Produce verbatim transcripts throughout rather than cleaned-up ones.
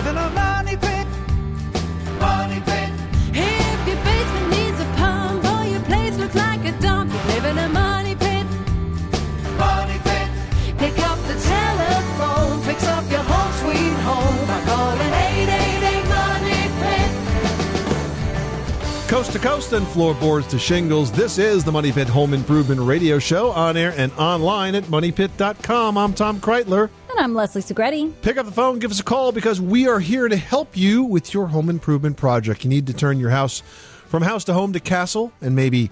live in a money pit, money pit. If your basement needs a pump or your place looks like a dump, you live in a money pit, money pit. Pick up the telephone, fix up your home sweet home by calling eight eight eight money pit. Coast to coast and floorboards to shingles, this is the Money Pit Home Improvement Radio Show, on air and online at money pit dot com. I'm Tom Kreitler. I'm Leslie Segretti. Pick up the phone, give us a call, because we are here to help you with your home improvement project. You need to turn your house from house to home to castle and maybe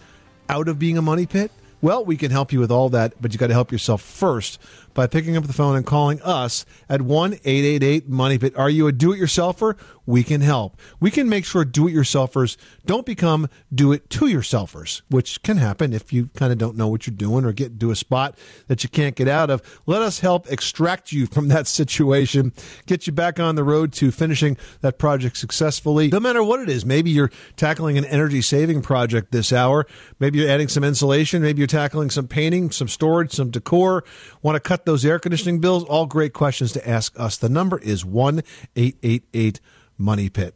out of being a money pit. Well, we can help you with all that, but you got to help yourself first by picking up the phone and calling us at one eight eight eight money pit. Are you a do-it-yourselfer? We can help. We can make sure do-it-yourselfers don't become do-it-to-yourselfers, which can happen if you kind of don't know what you're doing or get to a spot that you can't get out of. Let us help extract you from that situation, get you back on the road to finishing that project successfully, no matter what it is. Maybe you're tackling an energy-saving project this hour. Maybe you're adding some insulation. Maybe you're tackling some painting, some storage, some decor. Want to cut those air conditioning bills? All great questions to ask us. The number is one eight eight eight money pit.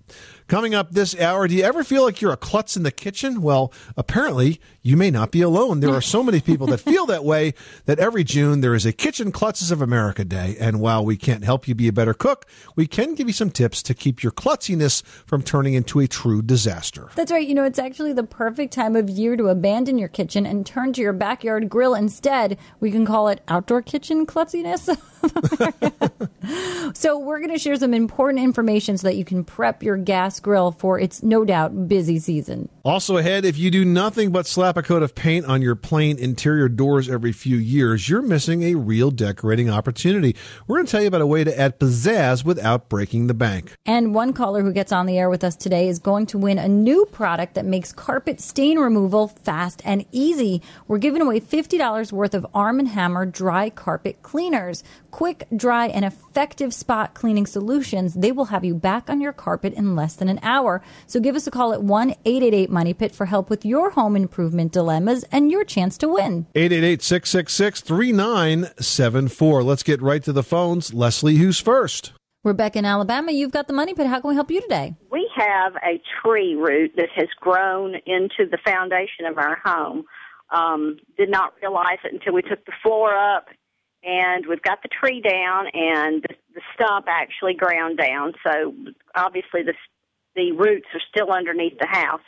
Coming up this hour, do you ever feel like you're a klutz in the kitchen? Well, apparently you may not be alone. There are so many people that feel that way that every June there is a Kitchen Klutzes of America Day. And while we can't help you be a better cook, we can give you some tips to keep your klutziness from turning into a true disaster. That's right. You know, it's actually the perfect time of year to abandon your kitchen and turn to your backyard grill instead. We can call it outdoor kitchen klutziness. So we're going to share some important information so that you can prep your gas grill for its no doubt busy season. Also ahead, if you do nothing but slap a coat of paint on your plain interior doors every few years, you're missing a real decorating opportunity. We're going to tell you about a way to add pizzazz without breaking the bank. And one caller who gets on the air with us today is going to win a new product that makes carpet stain removal fast and easy. We're giving away fifty dollars worth of Arm and Hammer dry carpet cleaners. Quick, dry, and effective spot cleaning solutions. They will have you back on your carpet in less than an hour. So give us a call at one eight eight eight money pit for help with your home improvement dilemmas and your chance to win. eight eight eight six six six three nine seven four. Let's get right to the phones. Leslie, who's first? Rebecca in Alabama, you've got the Money Pit. How can we help you today? We have a tree root that has grown into the foundation of our home. Um, did not realize it until we took the floor up. And we've got the tree down, and the, the stump actually ground down. So obviously, the the roots are still underneath the house.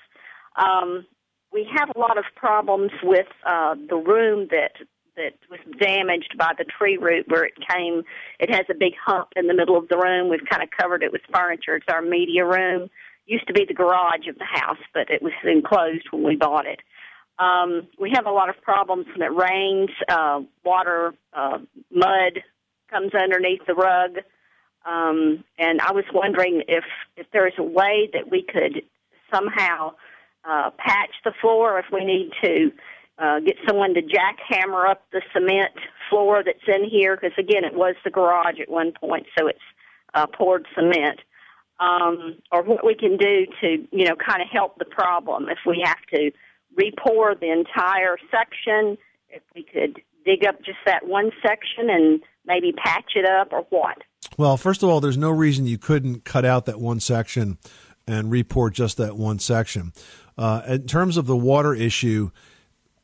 Um, we have a lot of problems with uh, the room that that was damaged by the tree root, where it came. It has a big hump in the middle of the room. We've kind of covered it with furniture. It's our media room. Used to be the garage of the house, but it was enclosed when we bought it. Um, we have a lot of problems when it rains, uh, water, uh, mud comes underneath the rug. Um, and I was wondering if, if there is a way that we could somehow uh, patch the floor, if we need to uh, get someone to jackhammer up the cement floor that's in here, because, again, it was the garage at one point, so it's uh, poured cement. Um, or what we can do to, you know, kind of help the problem if we have to repour the entire section, if we could dig up just that one section and maybe patch it up or what? Well, first of all, there's no reason you couldn't cut out that one section and repour just that one section. Uh, in terms of the water issue,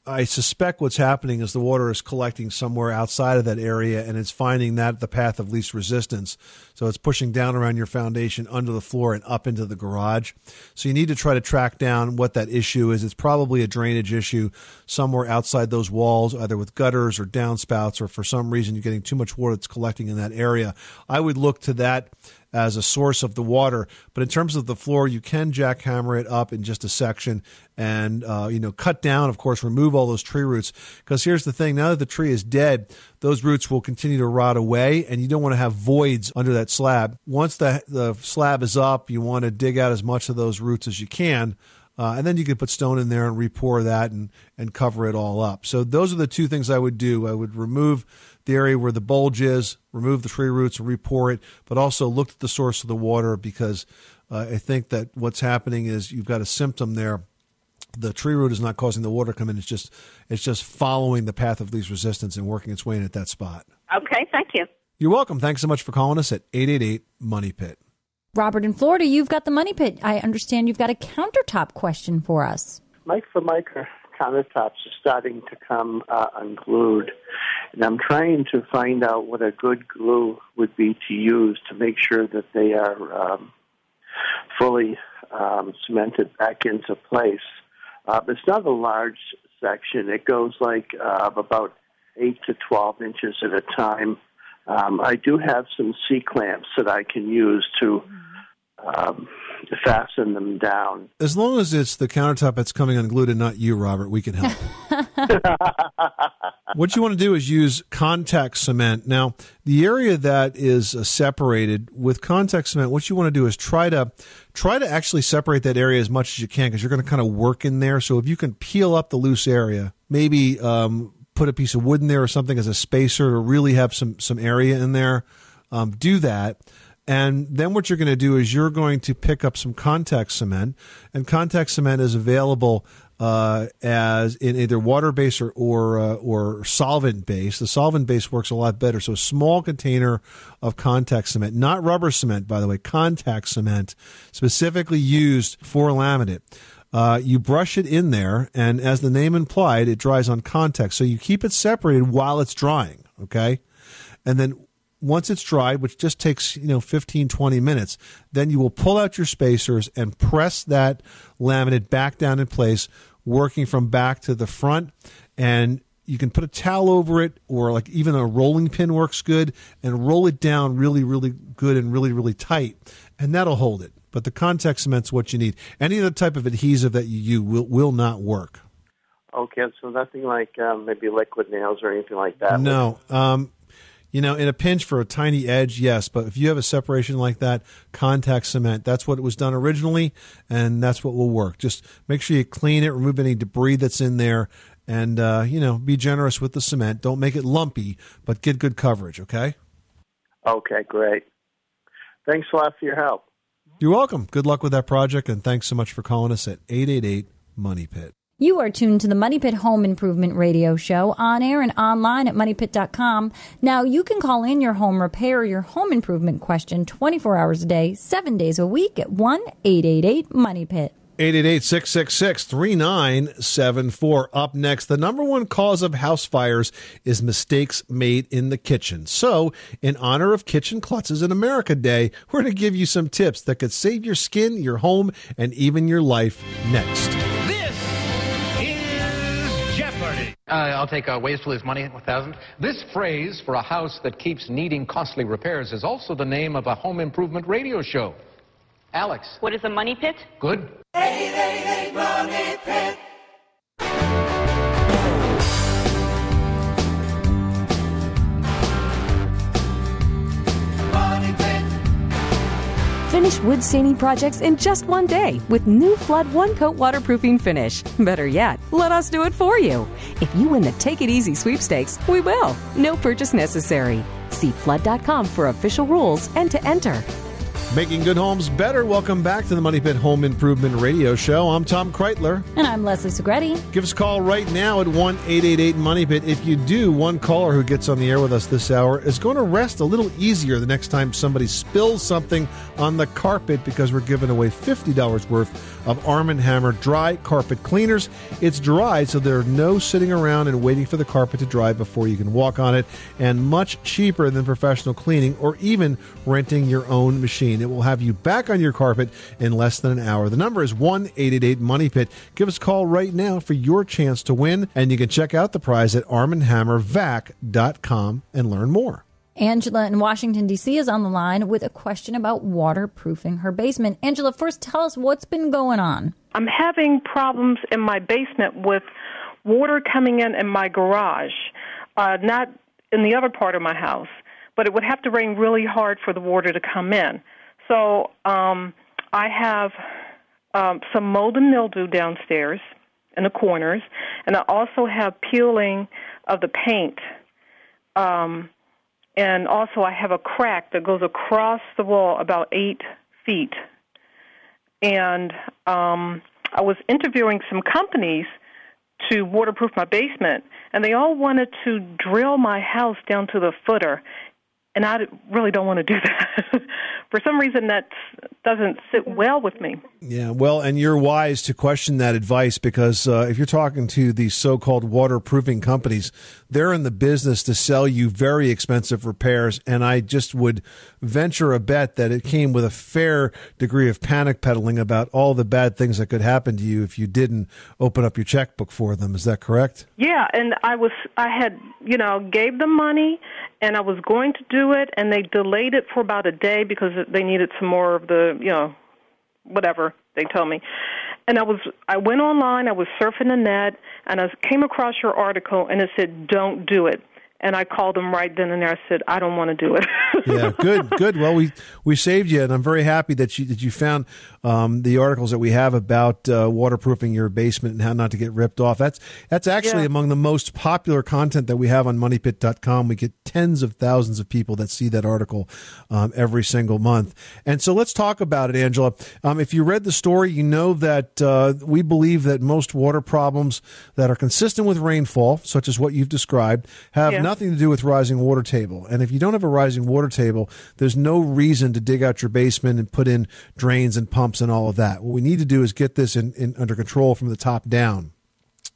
I suspect what's happening is the water is collecting somewhere outside of that area, and it's finding that the path of least resistance. So it's pushing down around your foundation, under the floor, and up into the garage. So you need to try to track down what that issue is. It's probably a drainage issue somewhere outside those walls, either with gutters or downspouts, or for some reason you're getting too much water that's collecting in that area. I would look to that as a source of the water. But in terms of the floor, you can jackhammer it up in just a section and, uh, you know, cut down, of course, remove all those tree roots. Because here's the thing, now that the tree is dead, those roots will continue to rot away, and you don't want to have voids under that slab. Once the, the slab is up, you want to dig out as much of those roots as you can. Uh, and then you could put stone in there and repour that and, and cover it all up. So those are the two things I would do. I would remove the area where the bulge is, remove the tree roots and repour it, but also look at the source of the water, because uh, I think that what's happening is you've got a symptom there. The tree root is not causing the water to come in. It's just, it's just following the path of least resistance and working its way in at that spot. Okay, thank you. You're welcome. Thanks so much for calling us at eight eight eight money pit. Robert in Florida, you've got the Money Pit. I understand you've got a countertop question for us. Mike for Micah countertops are starting to come uh, unglued, and I'm trying to find out what a good glue would be to use to make sure that they are um, fully um, cemented back into place. Uh, but it's not a large section. It goes like uh, about eight to twelve inches at a time. Um, I do have some C-clamps that I can use to um, fasten them down. As long as it's the countertop that's coming unglued and not you, Robert, we can help. What you want to do is use contact cement. Now, the area that is uh, separated with contact cement, what you want to do is try to try to actually separate that area as much as you can, because you're going to kind of work in there. So if you can peel up the loose area, maybe... Um, put a piece of wood in there or something as a spacer to really have some, some area in there. Um, do that. And then what you're going to do is you're going to pick up some contact cement, and contact cement is available uh, as in either water base or, or, uh, or solvent base. The solvent base works a lot better. So a small container of contact cement, not rubber cement, by the way, contact cement specifically used for laminate. Uh, you brush it in there, and as the name implied, it dries on contact. So you keep it separated while it's drying, okay? And then once it's dried, which just takes, you know, fifteen, twenty minutes, then you will pull out your spacers and press that laminate back down in place, working from back to the front. And you can put a towel over it, or like even a rolling pin works good, and roll it down really, really good and really, really tight, and that'll hold it. But the contact cement's what you need. Any other type of adhesive that you use will, will not work. Okay, so nothing like um, maybe liquid nails or anything like that? No. Um, you know, in a pinch for a tiny edge, yes. But if you have a separation like that, contact cement, that's what it was done originally, and that's what will work. Just make sure you clean it, remove any debris that's in there, and, uh, you know, be generous with the cement. Don't make it lumpy, but get good coverage, okay? Okay, great. Thanks a lot for your help. You're welcome. Good luck with that project, and thanks so much for calling us at eight eight eight, MONEY PIT. You are tuned to the Money Pit Home Improvement Radio Show on air and online at money pit dot com. Now, you can call in your home repair or your home improvement question twenty-four hours a day, seven days a week at one eight eight eight, MONEY PIT. eight eight eight, six six six, three nine seven four. Up next, the number one cause of house fires is mistakes made in the kitchen. So, in honor of Kitchen Klutzes in America Day, we're going to give you some tips that could save your skin, your home, and even your life next. This is Jeopardy. Uh, I'll take uh, ways to lose money, one thousand. This phrase for a house that keeps needing costly repairs is also the name of a home improvement radio show. Alex. What is a money pit? Good. eight eight eight Money Pit. Money Pit. Finish wood staining projects in just one day with new Flood One Coat Waterproofing Finish. Better yet, let us do it for you. If you win the Take It Easy sweepstakes, we will. No purchase necessary. See flood dot com for official rules and to enter. Making good homes better. Welcome back to the Money Pit Home Improvement Radio Show. I'm Tom Kreitler. And I'm Leslie Segretti. Give us a call right now at one eight eight eight, MONEY PIT. If you do, one caller who gets on the air with us this hour is going to rest a little easier the next time somebody spills something on the carpet, because we're giving away fifty dollars worth of Arm and Hammer dry carpet cleaners. It's dry, so there are no sitting around and waiting for the carpet to dry before you can walk on it, and much cheaper than professional cleaning or even renting your own machine. It will have you back on your carpet in less than an hour. The number is one eight eight eight, MONEY PIT. Give us a call right now for your chance to win, and you can check out the prize at arm and hammer vac dot com and learn more. Angela in Washington, D C is on the line with a question about waterproofing her basement. Angela, first tell us what's been going on. I'm having problems in my basement with water coming in in my garage, uh, not in the other part of my house, but it would have to rain really hard for the water to come in. So um, I have um, some mold and mildew downstairs in the corners, and I also have peeling of the paint. Um, and also I have a crack that goes across the wall about eight feet. And um, I was interviewing some companies to waterproof my basement, and they all wanted to drill my house down to the footer. And I really don't want to do that. For some reason, that doesn't sit well with me. Yeah, well, and you're wise to question that advice, because uh, if you're talking to these so-called waterproofing companies, they're in the business to sell you very expensive repairs. And I just would venture a bet that it came with a fair degree of panic peddling about all the bad things that could happen to you if you didn't open up your checkbook for them. Is that correct? Yeah, and I was, I had, you know, gave them money, and I was going to do it, and they delayed it for about a day because they needed some more of the, you know, whatever they told me. And I was, I went online, I was surfing the net, and I came across your article, and it said, "Don't do it." And I called them right then and there. I said, "I don't want to do it." Yeah, good, good. Well, we we saved you, and I'm very happy that you that you found um, the articles that we have about uh, waterproofing your basement and how not to get ripped off. That's that's actually yeah. among the most popular content that we have on money pit dot com. We get tens of thousands of people that see that article um, every single month. And so let's talk about it, Angela. Um, if you read the story, you know that uh, we believe that most water problems that are consistent with rainfall, such as what you've described, have yeah. not nothing to do with rising water table. And if you don't have a rising water table, there's no reason to dig out your basement and put in drains and pumps and all of that. What we need to do is get this in, in under control from the top down.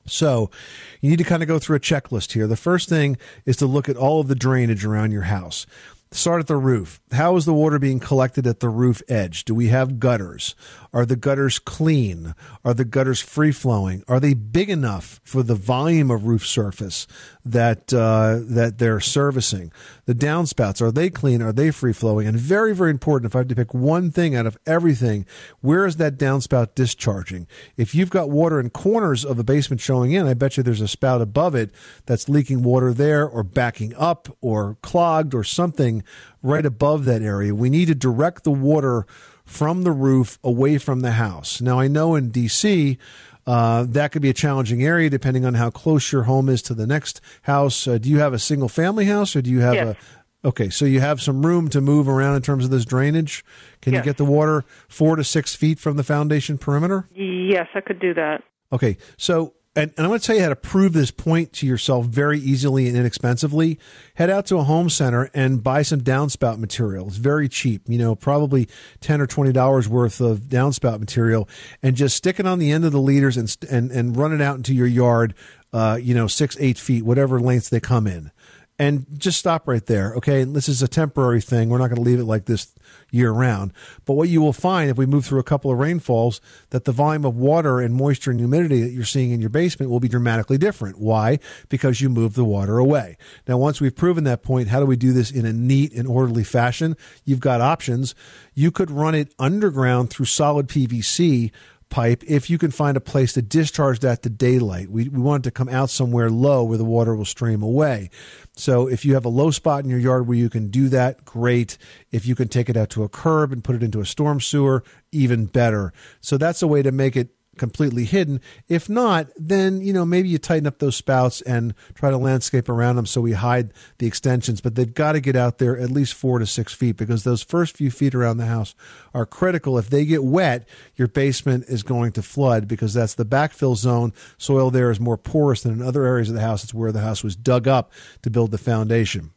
So you need to kind of go through a checklist here. The first thing is to look at all of the drainage around your house. Start at the roof. How is the water being collected at the roof edge? Do we have gutters? Are the gutters clean? Are the gutters free-flowing? Are they big enough for the volume of roof surface that uh, that they're servicing? The downspouts, are they clean? Are they free-flowing? And very, very important, if I had to pick one thing out of everything, where is that downspout discharging? If you've got water in corners of the basement showing in, I bet you there's a spout above it that's leaking water there, or backing up, or clogged, or something right above that area. We need to direct the water from the roof away from the house. Now, I know in D C, uh, that could be a challenging area depending on how close your home is to the next house. Uh, do you have a single family house, or do you have yes. a, okay, so you have some room to move around in terms of this drainage? Can yes. you get the water four to six feet from the foundation perimeter? Yes, I could do that. Okay, so And, and I'm going to tell you how to prove this point to yourself very easily and inexpensively. Head out to a home center and buy some downspout material. It's very cheap, you know, probably ten or twenty dollars worth of downspout material, and just stick it on the end of the leaders and and, and run it out into your yard, uh, you know, six, eight feet, whatever lengths they come in. And just stop right there, okay? And this is a temporary thing. We're not going to leave it like this year-round. But what you will find, if we move through a couple of rainfalls, that the volume of water and moisture and humidity that you're seeing in your basement will be dramatically different. Why? Because you move the water away. Now, once we've proven that point, how do we do this in a neat and orderly fashion? You've got options. You could run it underground through solid P V C pipe if you can find a place to discharge that to daylight. We, we want it to come out somewhere low where the water will stream away. So if you have a low spot in your yard where you can do that, great. If you can take it out to a curb and put it into a storm sewer, even better. So that's a way to make it completely hidden. If not, then, you know, maybe you tighten up those spouts and try to landscape around them so we hide the extensions, but they've got to get out there at least four to six feet because those first few feet around the house are critical. If they get wet, your basement is going to flood because that's the backfill zone. Soil there is more porous than in other areas of the house. It's where the house was dug up to build the foundation.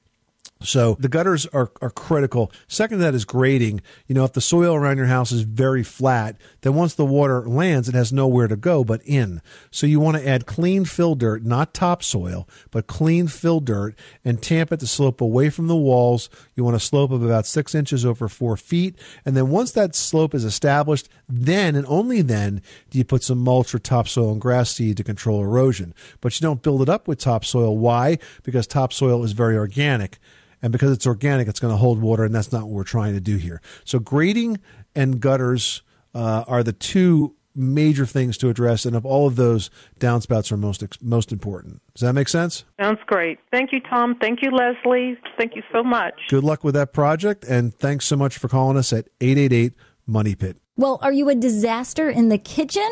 So the gutters are, are critical. Second to that is grading. You know, if the soil around your house is very flat, then once the water lands, it has nowhere to go but in. So you want to add clean fill dirt, not topsoil, but clean fill dirt, and tamp it to slope away from the walls. You want a slope of about six inches over four feet. And then once that slope is established, then and only then do you put some mulch or topsoil and grass seed to control erosion. But you don't build it up with topsoil. Why? Because topsoil is very organic. And because it's organic, it's going to hold water, and that's not what we're trying to do here. So grading and gutters uh, are the two major things to address, and of all of those, downspouts are most most important. Does that make sense? Sounds great. Thank you, Tom. Thank you, Leslie. Thank you so much. Good luck with that project, and thanks so much for calling us at eight eight eight, Money Pit. Well, are you a disaster in the kitchen?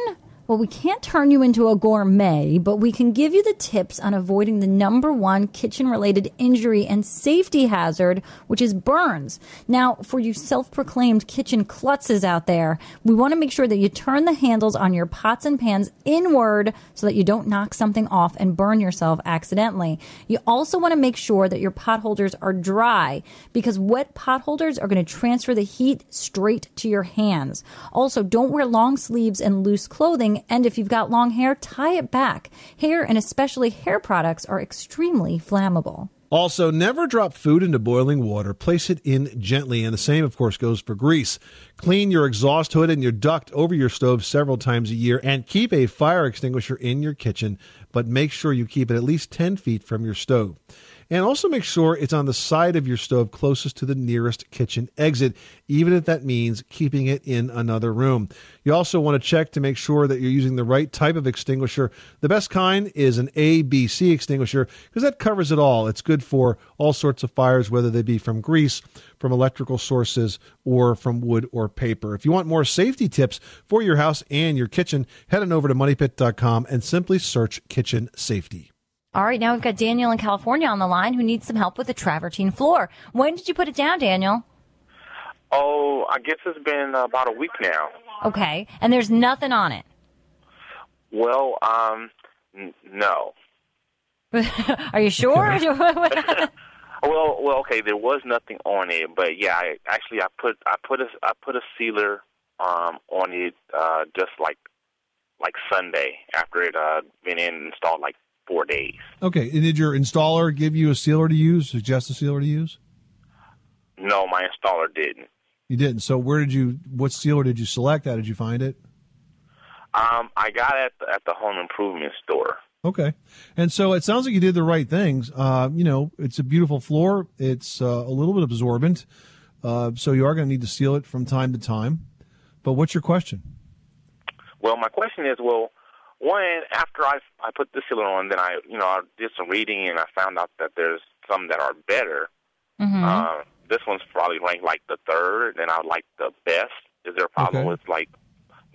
Well, we can't turn you into a gourmet, but we can give you the tips on avoiding the number one kitchen-related injury and safety hazard, which is burns. Now, for you self-proclaimed kitchen klutzes out there, we want to make sure that you turn the handles on your pots and pans inward so that you don't knock something off and burn yourself accidentally. You also want to make sure that your pot holders are dry, because wet pot holders are going to transfer the heat straight to your hands. Also, don't wear long sleeves and loose clothing. And if you've got long hair, tie it back. Hair and especially hair products are extremely flammable. Also, never drop food into boiling water. Place it in gently. And the same, of course, goes for grease. Clean your exhaust hood and your duct over your stove several times a year. And keep a fire extinguisher in your kitchen, but make sure you keep it at least ten feet from your stove. And also make sure it's on the side of your stove closest to the nearest kitchen exit, even if that means keeping it in another room. You also want to check to make sure that you're using the right type of extinguisher. The best kind is an A B C extinguisher, because that covers it all. It's good for all sorts of fires, whether they be from grease, from electrical sources, or from wood or paper. If you want more safety tips for your house and your kitchen, head on over to money pit dot com and simply search kitchen safety. All right, now we've got Daniel in California on the line who needs some help with the travertine floor. When did you put it down, Daniel? Oh, I guess it's been about a week now. Okay, and there's nothing on it? Well, um, n- no. Are you sure? well, well, okay, there was nothing on it, but yeah, I, actually, I put I put a I put a sealer um on it uh, just like like Sunday after it uh been in installed like. Four days. Okay. And did your installer give you a sealer to use, suggest a sealer to use? No, my installer didn't. You didn't. So where did you, what sealer did you select? How did you find it? Um, I got it at the, at the home improvement store. Okay. And so it sounds like you did the right things. Uh, you know, it's a beautiful floor. It's uh, a little bit absorbent. Uh, so you are going to need to seal it from time to time. But what's your question? Well, my question is, well, One, after I, I put the sealer on, then I, you know, I did some reading and I found out that there's some that are better. Mm-hmm. Uh, this one's probably ranked like the third, and I would like the best. Is there a problem okay. with like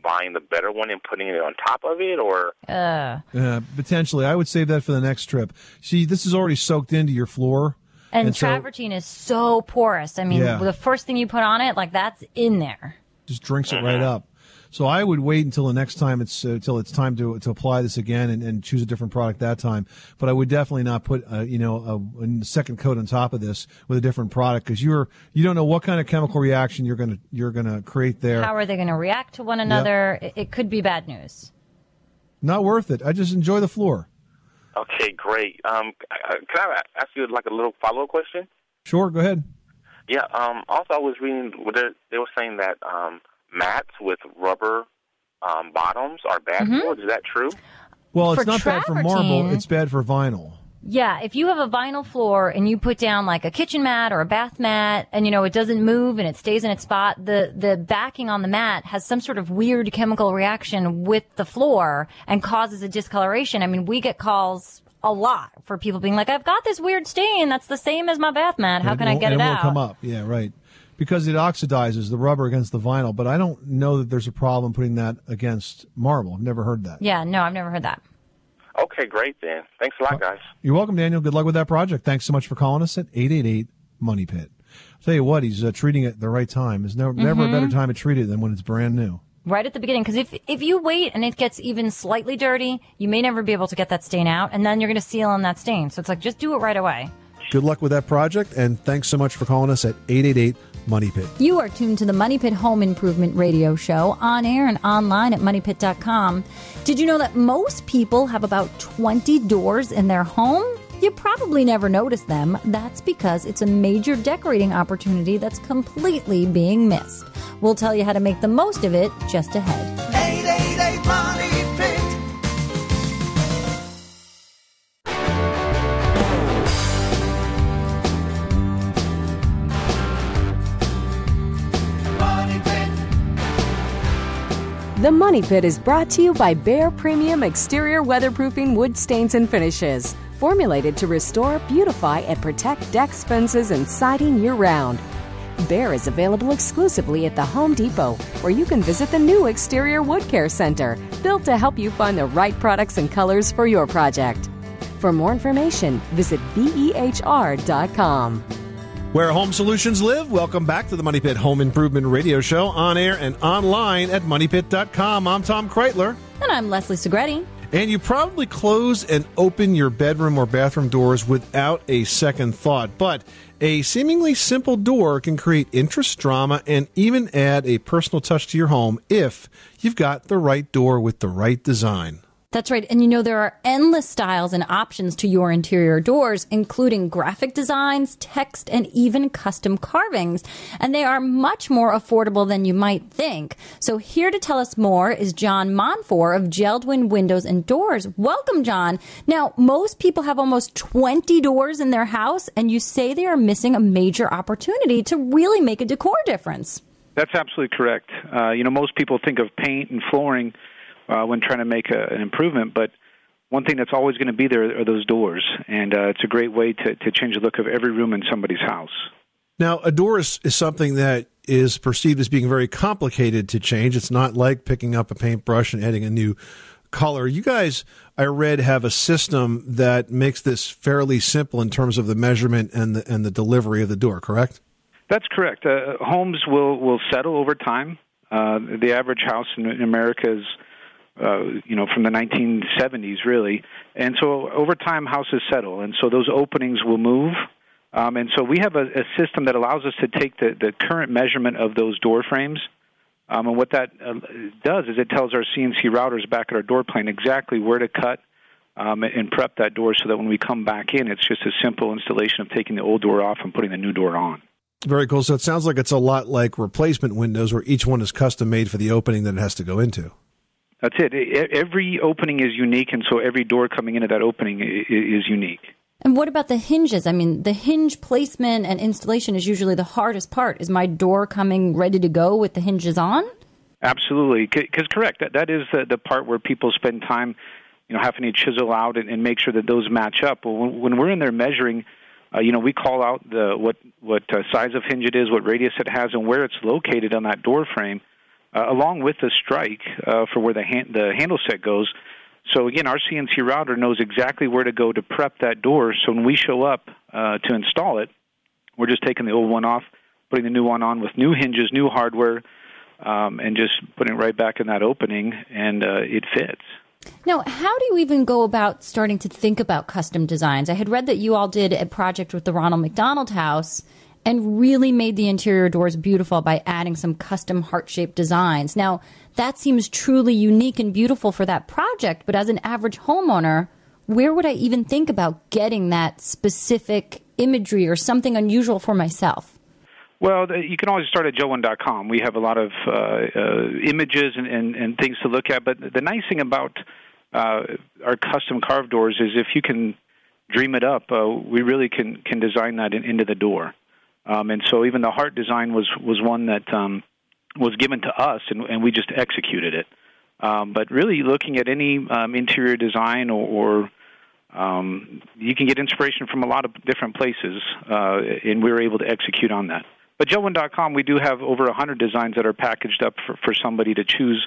buying the better one and putting it on top of it, or? Uh. Uh, potentially. I would save that for the next trip. See, this is already soaked into your floor. And, and travertine so, is so porous. I mean, yeah. the first thing you put on it, like that's in there. Just drinks it mm-hmm. right up. So I would wait until the next time it's uh, till it's time to to apply this again and, and choose a different product that time. But I would definitely not put uh, you know a, a second coat on top of this with a different product, because you're you don't know what kind of chemical reaction you're gonna you're gonna create there. How are they gonna react to one another? Yep. It, it could be bad news. Not worth it. I just enjoy the floor. Okay, great. Um, can I ask you like a little follow up question? Sure, go ahead. Yeah. Um. Also, I was reading they were saying that um. mats with rubber um, bottoms are bad mm-hmm. for. Is that true? Well, it's for not travertine, bad for marble. It's bad for vinyl. Yeah, if you have a vinyl floor and you put down like a kitchen mat or a bath mat, and you know it doesn't move and it stays in its spot, the the backing on the mat has some sort of weird chemical reaction with the floor and causes a discoloration. I mean, we get calls a lot for people being like, "I've got this weird stain that's the same as my bath mat. How and can I get it, it out?" It won't come up. Yeah, right. Because it oxidizes the rubber against the vinyl, but I don't know that there's a problem putting that against marble. I've never heard that. Yeah, no, I've never heard that. Okay, great then. Thanks a lot, guys. You're welcome, Daniel. Good luck with that project. Thanks so much for calling us at eight eight eight money pit. I'll tell you what, he's uh, treating it at the right time. There's never, mm-hmm. never a better time to treat it than when it's brand new. Right at the beginning, because if, if you wait and it gets even slightly dirty, you may never be able to get that stain out, and then you're going to seal in that stain. So it's like, just do it right away. Good luck with that project, and thanks so much for calling us at eight eight eight money pit. You are tuned to the Money Pit Home Improvement Radio Show on air and online at money pit dot com. Did you know that most people have about twenty doors in their home? You probably never notice them. That's because it's a major decorating opportunity that's completely being missed. We'll tell you how to make the most of it just ahead. eight eight eight money pit. The Money Pit is brought to you by Behr Premium Exterior Weatherproofing Wood Stains and Finishes, formulated to restore, beautify, and protect deck, fences, and siding year-round. Behr is available exclusively at the Home Depot, where you can visit the new Exterior Wood Care Center, built to help you find the right products and colors for your project. For more information, visit B E H R dot com. Where home solutions live. Welcome back to the Money Pit Home Improvement Radio Show, on air and online at money pit dot com. I'm Tom Kreitler. And I'm Leslie Segretti. And you probably close and open your bedroom or bathroom doors without a second thought. But a seemingly simple door can create interest, drama, and even add a personal touch to your home if you've got the right door with the right design. That's right. And you know, there are endless styles and options to your interior doors, including graphic designs, text, and even custom carvings. And they are much more affordable than you might think. So here to tell us more is John Monfort of Jeld-Wen Windows and Doors. Welcome, John. Now, most people have almost twenty doors in their house, and you say they are missing a major opportunity to really make a decor difference. That's absolutely correct. Uh, you know, most people think of paint and flooring Uh, when trying to make a, an improvement, but one thing that's always going to be there are those doors, and uh, it's a great way to, to change the look of every room in somebody's house. Now, a door is, is something that is perceived as being very complicated to change. It's not like picking up a paintbrush and adding a new color. You guys, I read, have a system that makes this fairly simple in terms of the measurement and the, and the delivery of the door, correct? That's correct. Uh, homes will, will settle over time. Uh, the average house in, in America is Uh, you know, from the nineteen seventies, really. And so over time, houses settle. And so those openings will move. Um, and so we have a, a system that allows us to take the, the current measurement of those door frames. Um, and what that uh, does is it tells our C N C routers back at our door plane exactly where to cut um, and prep that door so that when we come back in, it's just a simple installation of taking the old door off and putting the new door on. Very cool. So it sounds like it's a lot like replacement windows where each one is custom made for the opening that it has to go into. That's it. Every opening is unique, and so every door coming into that opening is unique. And what about the hinges? I mean, the hinge placement and installation is usually the hardest part. Is my door coming ready to go with the hinges on? Absolutely, because correct, that, that is the, the part where people spend time, you know, having to chisel out and, and make sure that those match up. Well, when, when we're in there measuring, uh, you know, we call out the what what uh, size of hinge it is, what radius it has, and where it's located on that door frame. Uh, along with the strike uh, for where the, hand, the handle set goes. So, again, our C N C router knows exactly where to go to prep that door. So when we show up uh, to install it, we're just taking the old one off, putting the new one on with new hinges, new hardware, um, and just putting it right back in that opening, and uh, it fits. Now, how do you even go about starting to think about custom designs? I had read that you all did a project with the Ronald McDonald House and really made the interior doors beautiful by adding some custom heart-shaped designs. Now, that seems truly unique and beautiful for that project, but as an average homeowner, where would I even think about getting that specific imagery or something unusual for myself? Well, you can always start at Jeld-Wen dot com. We have a lot of uh, uh, images and, and, and things to look at, but the nice thing about uh, our custom carved doors is if you can dream it up, uh, we really can, can design that in, into the door. Um, and so even the heart design was, was one that um, was given to us, and, and we just executed it. Um, but really looking at any um, interior design, or, or um, you can get inspiration from a lot of different places, uh, and we were able to execute on that. But Jeld-Wen dot com, we do have over one hundred designs that are packaged up for, for somebody to choose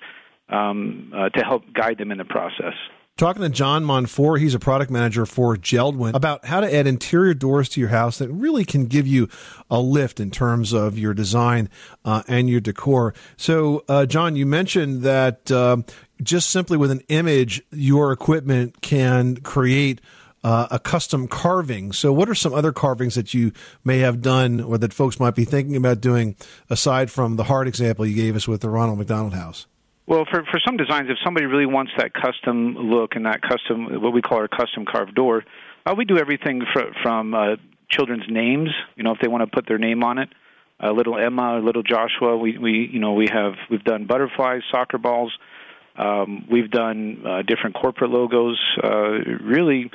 um, uh, to help guide them in the process. Talking to John Monfort, he's a product manager for Jeld-Wen, about how to add interior doors to your house that really can give you a lift in terms of your design uh, and your decor. So, uh, John, you mentioned that uh, just simply with an image, your equipment can create uh, a custom carving. So what are some other carvings that you may have done or that folks might be thinking about doing aside from the heart example you gave us with the Ronald McDonald House? Well, for, for some designs, if somebody really wants that custom look and that custom, what we call our custom carved door, uh, we do everything fr- from uh, children's names. You know, if they want to put their name on it, uh, little Emma, little Joshua. We, we, you know, we have we've done butterflies, soccer balls. Um, we've done uh, different corporate logos. Uh, really,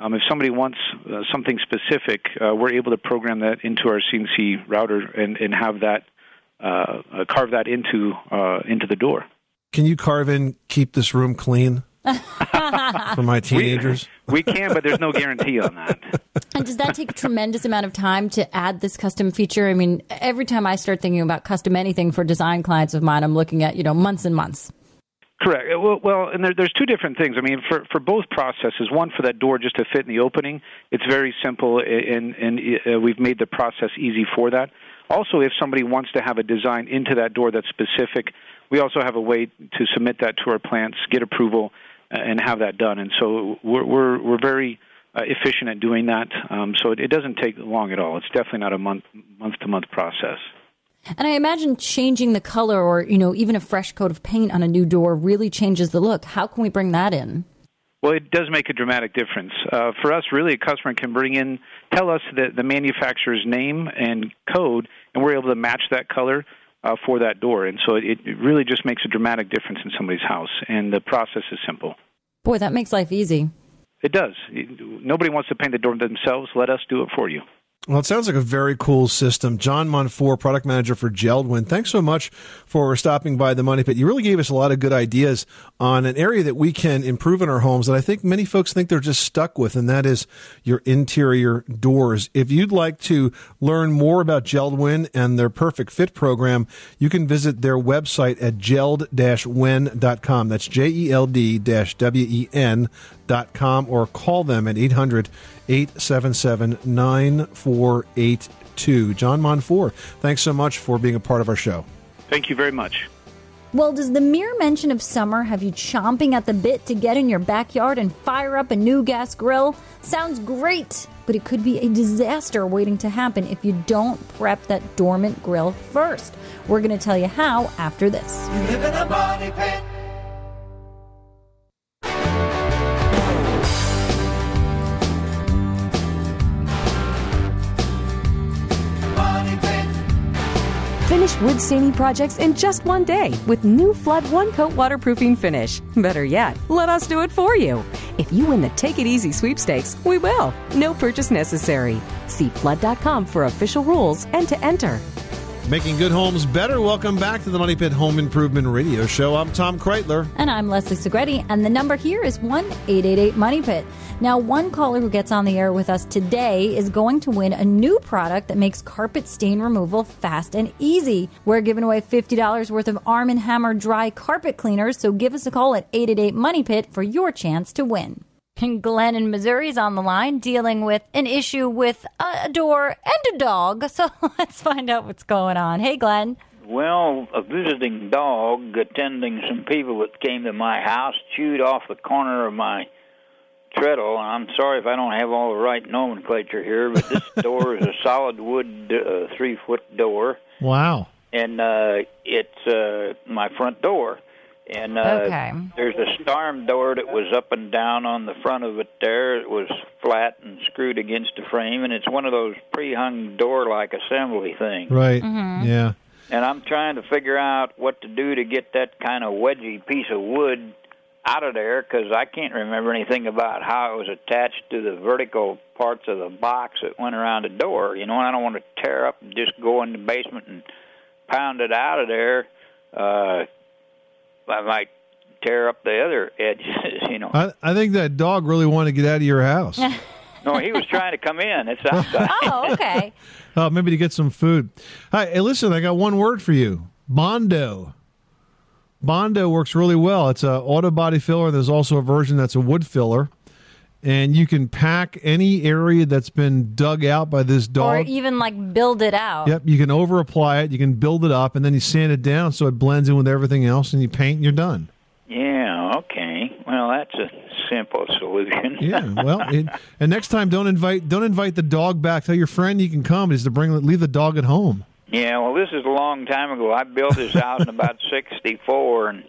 um, if somebody wants uh, something specific, uh, we're able to program that into our C N C router and, and have that uh, carve that into uh, into the door. Can you carve in, keep this room clean? For my teenagers? We, we can, but there's no guarantee on that. And does that take a tremendous amount of time to add this custom feature? I mean, every time I start thinking about custom anything for design clients of mine, I'm looking at, you know, months and months. Correct. Well, well and there, there's two different things. I mean, for, for both processes, one for that door just to fit in the opening, it's very simple, and, and uh, we've made the process easy for that. Also, if somebody wants to have a design into that door that's specific, we also have a way to submit that to our plants, get approval, and have that done. And so we're we're, we're very uh, efficient at doing that. Um, so it, it doesn't take long at all. It's definitely not a month month-to-month process. And I imagine changing the color or, you know, even a fresh coat of paint on a new door really changes the look. How can we bring that in? Well, it does make a dramatic difference. Uh, for us, really, a customer can bring in, tell us the, the manufacturer's name and code, and we're able to match that color uh, for that door. And so it, it really just makes a dramatic difference in somebody's house, and the process is simple. Boy, that makes life easy. It does. Nobody wants to paint the door themselves. Let us do it for you. Well, it sounds like a very cool system. John Monfort, product manager for Jeld-Wen, thanks so much for stopping by the Money Pit. You really gave us a lot of good ideas on an area that we can improve in our homes that I think many folks think they're just stuck with, and that is your interior doors. If you'd like to learn more about Jeld-Wen and their Perfect Fit program, you can visit their website at jeld dash wen dot com. That's J E L D W E N dot com, or call them at eight hundred, eight seven seven, nine four eight two. John Monfort, thanks so much for being a part of our show. Thank you very much. Well, does the mere mention of summer have you chomping at the bit to get in your backyard and fire up a new gas grill? Sounds great, but it could be a disaster waiting to happen if you don't prep that dormant grill first. We're going to tell you how after this. You live in a money pit. Finish wood staining projects in just one day with new Flood One Coat Waterproofing Finish. Better yet, let us do it for you. If you win the Take It Easy sweepstakes, we will. No purchase necessary. See flood dot com for official rules and to enter. Making good homes better. Welcome back to the Money Pit Home Improvement Radio Show. I'm Tom Kreitler. And I'm Leslie Segretti. And the number here is one eight eight eight money pit. Now, one caller who gets on the air with us today is going to win a new product that makes carpet stain removal fast and easy. We're giving away fifty dollars worth of Arm and Hammer dry carpet cleaners, so give us a call at eight eight eight money pit for your chance to win. And Glenn in Missouri is on the line dealing with an issue with a door and a dog, so let's find out what's going on. Hey, Glenn. Well, a visiting dog attending some people that came to my house chewed off the corner of my treadle, and I'm sorry if I don't have all the right nomenclature here, but this door is a solid wood uh, three-foot door. Wow. And uh, it's uh, my front door. And uh, okay. There's a storm door that was up and down on the front of it there. It was flat and screwed against the frame, and it's one of those pre-hung door-like assembly things. Right, mm-hmm. Yeah. And I'm trying to figure out what to do to get that kind of wedgy piece of wood out of there, because I can't remember anything about how it was attached to the vertical parts of the box that went around the door. You know, and I don't want to tear up and just go in the basement and pound it out of there. Uh, I might tear up the other edges, you know. I, I think that dog really wanted to get out of your house. No, he was trying to come in. It's outside. Oh, okay. Oh, maybe to get some food. Hi, hey, listen, I got one word for you. Bondo. Bondo works really well. It's an auto body filler. There's also a version that's a wood filler. And you can pack any area that's been dug out by this dog. Or even, like, build it out. Yep, you can over-apply it, you can build it up, and then you sand it down so it blends in with everything else, and you paint and you're done. Yeah, okay. Well, that's a simple solution. Yeah, well, it, and next time, don't invite don't invite the dog back. Tell your friend you can come, is to bring leave the dog at home. Yeah, well, this is a long time ago. I built this out in about sixty-four, and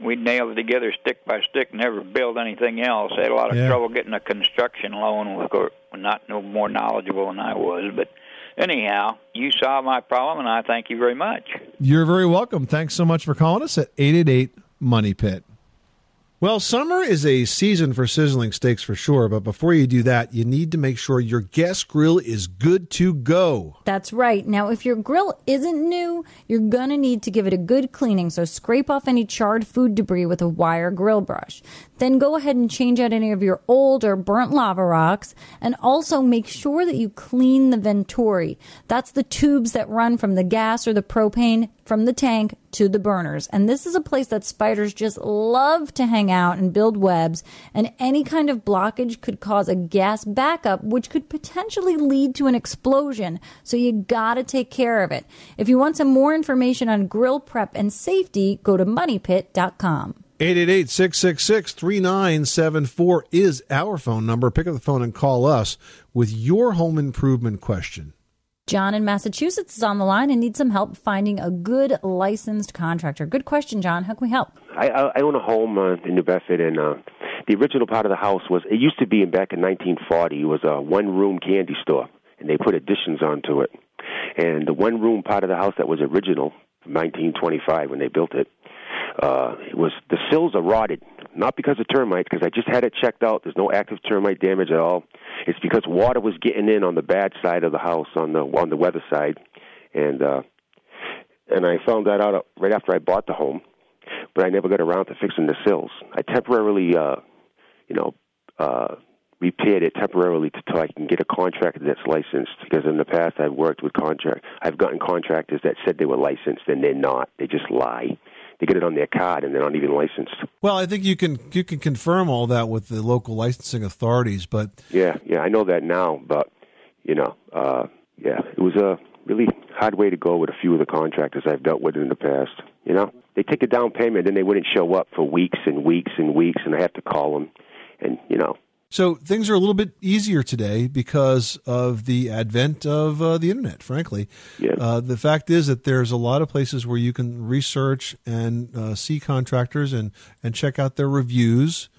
we nailed it together stick by stick, never built anything else. I had a lot of yeah. trouble getting a construction loan, not no more knowledgeable than I was. But anyhow, you solved my problem, and I thank you very much. You're very welcome. Thanks so much for calling us at eight eight eight money pit. Well, summer is a season for sizzling steaks for sure, but before you do that, you need to make sure your gas grill is good to go. That's right. Now, if your grill isn't new, you're going to need to give it a good cleaning, so scrape off any charred food debris with a wire grill brush. Then go ahead and change out any of your old or burnt lava rocks, and also make sure that you clean the venturi. That's the tubes that run from the gas or the propane from the tank to the burners. And this is a place that spiders just love to hang out and build webs, and any kind of blockage could cause a gas backup, which could potentially lead to an explosion. So you gotta take care of it. If you want some more information on grill prep and safety, go to money pit dot com. eight eight eight, six six six, three nine seven four is our phone number. Pick up the phone and call us with your home improvement question. John in Massachusetts is on the line and needs some help finding a good licensed contractor. Good question, John. How can we help? I, I own a home uh, in New Bedford, and uh, the original part of the house was, it used to be back in nineteen forty, it was a one-room candy store, and they put additions onto it. And the one-room part of the house that was original, nineteen twenty-five when they built it, uh, it was the sills are rotted, not because of termites, because I just had it checked out. There's no active termite damage at all. It's because water was getting in on the bad side of the house, on the on the weather side, and uh, and I found that out right after I bought the home, but I never got around to fixing the sills. I temporarily, uh, you know, uh, repaired it temporarily until I can get a contractor that's licensed. Because in the past I've worked with contract, I've gotten contractors that said they were licensed and they're not. They just lie. They get it on their card, and they're not even licensed. Well, I think you can you can confirm all that with the local licensing authorities, but yeah, yeah, I know that now. But you know, uh, yeah, it was a really hard way to go with a few of the contractors I've dealt with in the past. You know, they take a down payment, then they wouldn't show up for weeks and weeks and weeks, and I have to call them, and you know. So things are a little bit easier today because of the advent of uh, the internet, frankly. Yeah. Uh, the fact is that there's a lot of places where you can research and uh, see contractors and, and check out their reviews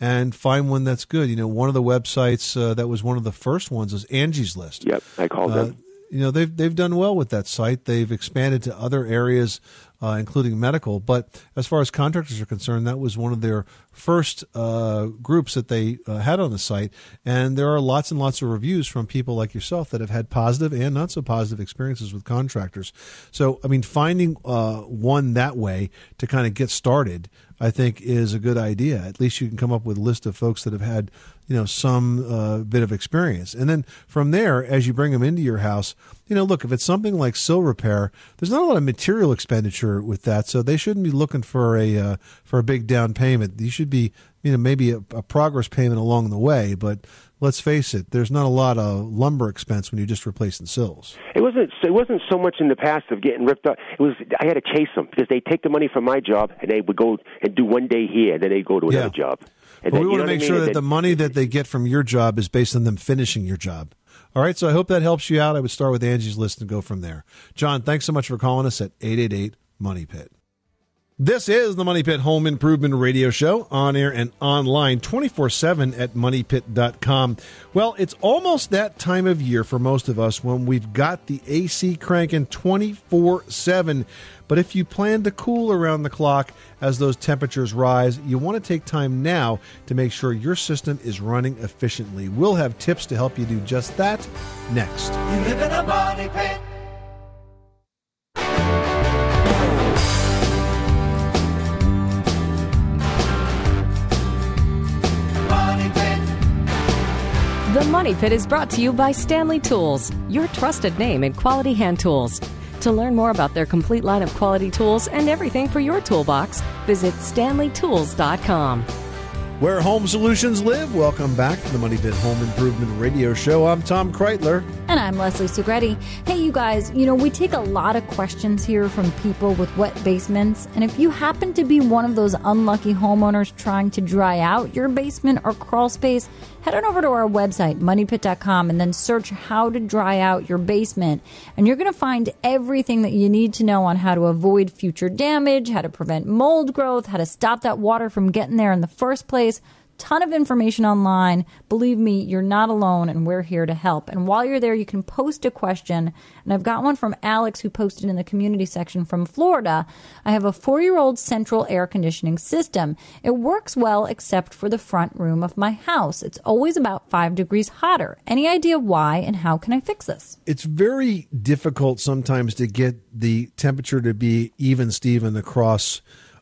and find one that's good. You know, one of the websites uh, that was one of the first ones was Angie's List. Yep, I called uh, them. You know, they've they've done well with that site. They've expanded to other areas, uh, including medical. But as far as contractors are concerned, that was one of their first uh, groups that they uh, had on the site. And there are lots and lots of reviews from people like yourself that have had positive and not so positive experiences with contractors. So, I mean, finding uh, one that way to kind of get started, I think, is a good idea. At least you can come up with a list of folks that have had, you know, some uh, bit of experience. And then from there, as you bring them into your house, you know, look, if it's something like sill repair, there's not a lot of material expenditure with that, so they shouldn't be looking for a uh, for a big down payment. You should be, you know, maybe a, a progress payment along the way, but let's face it, there's not a lot of lumber expense when you're just replacing sills. It wasn't it wasn't so much in the past of getting ripped up. It was I had to chase them because they take the money from my job and they would go and do one day here, and then they go to another yeah. job. And well, then, we want to make I mean? sure that, that the money that they get from your job is based on them finishing your job. All right, so I hope that helps you out. I would start with Angie's List and go from there. John, thanks so much for calling us at eight eight eight, money pit. This is the Money Pit Home Improvement Radio Show, on air and online, twenty-four seven at money pit dot com. Well, it's almost that time of year for most of us when we've got the A C cranking twenty-four seven. But if you plan to cool around the clock as those temperatures rise, you want to take time now to make sure your system is running efficiently. We'll have tips to help you do just that next. You live in a money pit. The Money Pit is brought to you by Stanley Tools, your trusted name in quality hand tools. To learn more about their complete line of quality tools and everything for your toolbox, visit stanley tools dot com. Where home solutions live. Welcome back to the Money Pit Home Improvement Radio Show. I'm Tom Kreitler. And I'm Leslie Segretti. Hey, you guys, you know, we take a lot of questions here from people with wet basements. And if you happen to be one of those unlucky homeowners trying to dry out your basement or crawl space, head on over to our website, money pit dot com, and then search how to dry out your basement. And you're going to find everything that you need to know on how to avoid future damage, how to prevent mold growth, how to stop that water from getting there in the first place. ton of information online. Believe me, you're not alone, and we're here to help. And while you're there, you can post a question. And I've got one from Alex, who posted in the community section from Florida. I have a four-year-old central air conditioning system. It works well except for the front room of my house. It's always about five degrees hotter. Any idea why, and how can I fix this? It's very difficult sometimes to get the temperature to be even, Steven, across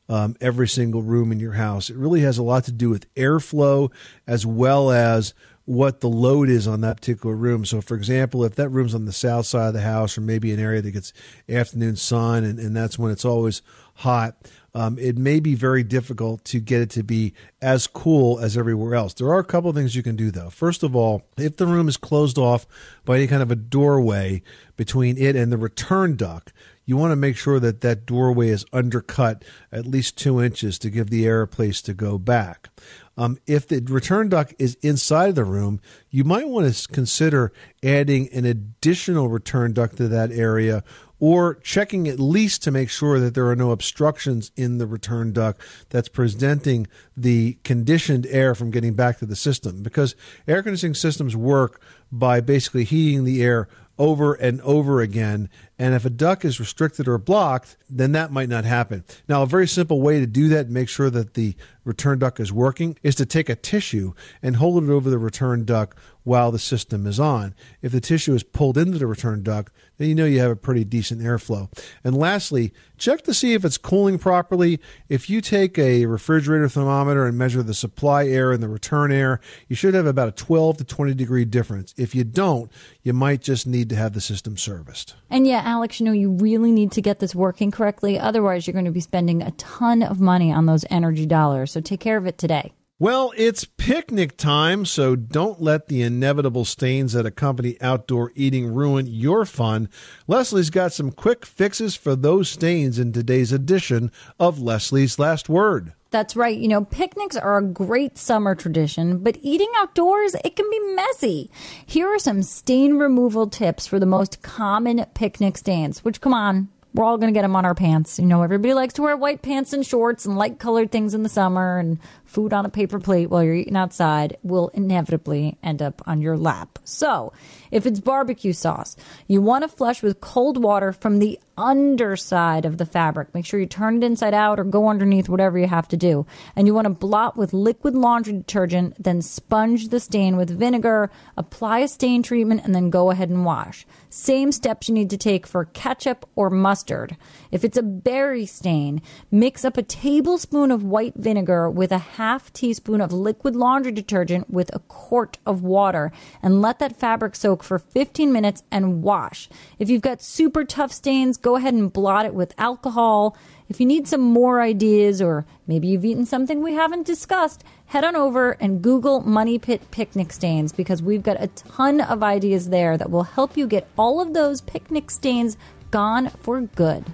Um, every single room in your house. It really has a lot to do with airflow as well as what the load is on that particular room. So, for example, if that room's on the south side of the house or maybe an area that gets afternoon sun and, and that's when it's always hot, um, it may be very difficult to get it to be as cool as everywhere else. There are a couple of things you can do, though. First of all, if the room is closed off by any kind of a doorway between it and the return duct, you want to make sure that that doorway is undercut at least two inches to give the air a place to go back. Um, if the return duct is inside the room, you might want to consider adding an additional return duct to that area, or checking at least to make sure that there are no obstructions in the return duct that's preventing the conditioned air from getting back to the system. Because air conditioning systems work by basically heating the air over and over again. And if a duct is restricted or blocked, then that might not happen. Now, a very simple way to do that and make sure that the return duct is working is to take a tissue and hold it over the return duct while the system is on. If the tissue is pulled into the return duct, then you know you have a pretty decent airflow. And lastly, check to see if it's cooling properly. If you take a refrigerator thermometer and measure the supply air and the return air, you should have about a twelve to twenty degree difference. If you don't, you might just need to have the system serviced. And yeah, Alex, you know, you really need to get this working correctly. Otherwise, you're going to be spending a ton of money on those energy dollars. So take care of it today. Well, it's picnic time, so don't let the inevitable stains that accompany outdoor eating ruin your fun. Leslie's got some quick fixes for those stains in today's edition of Leslie's Last Word. That's right. You know, picnics are a great summer tradition, but eating outdoors, it can be messy. Here are some stain removal tips for the most common picnic stains, which, come on, we're all going to get them on our pants. You know, everybody likes to wear white pants and shorts and light colored things in the summer, and food on a paper plate while you're eating outside will inevitably end up on your lap. So if it's barbecue sauce, you want to flush with cold water from the underside of the fabric. Make sure you turn it inside out or go underneath, whatever you have to do. And you want to blot with liquid laundry detergent, then sponge the stain with vinegar, apply a stain treatment, and then go ahead and wash. Same steps you need to take for ketchup or mustard. If it's a berry stain, mix up a tablespoon of white vinegar with a half teaspoon of liquid laundry detergent with a quart of water, and let that fabric soak for fifteen minutes and wash. If you've got super tough stains, go ahead and blot it with alcohol. If you need some more ideas, or maybe you've eaten something we haven't discussed, head on over and Google Money Pit picnic stains, because we've got a ton of ideas there that will help you get all of those picnic stains gone for good.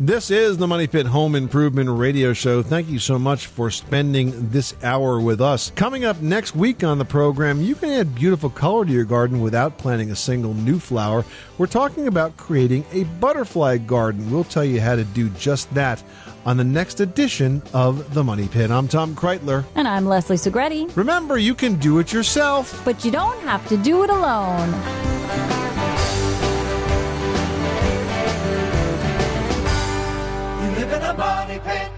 This is the Money Pit Home Improvement Radio Show. Thank you so much for spending this hour with us. Coming up next week on the program, you can add beautiful color to your garden without planting a single new flower. We're talking about creating a butterfly garden. We'll tell you how to do just that on the next edition of the Money Pit. I'm Tom Kreitler. And I'm Leslie Segretti. Remember, you can do it yourself, but you don't have to do it alone. Money Pit.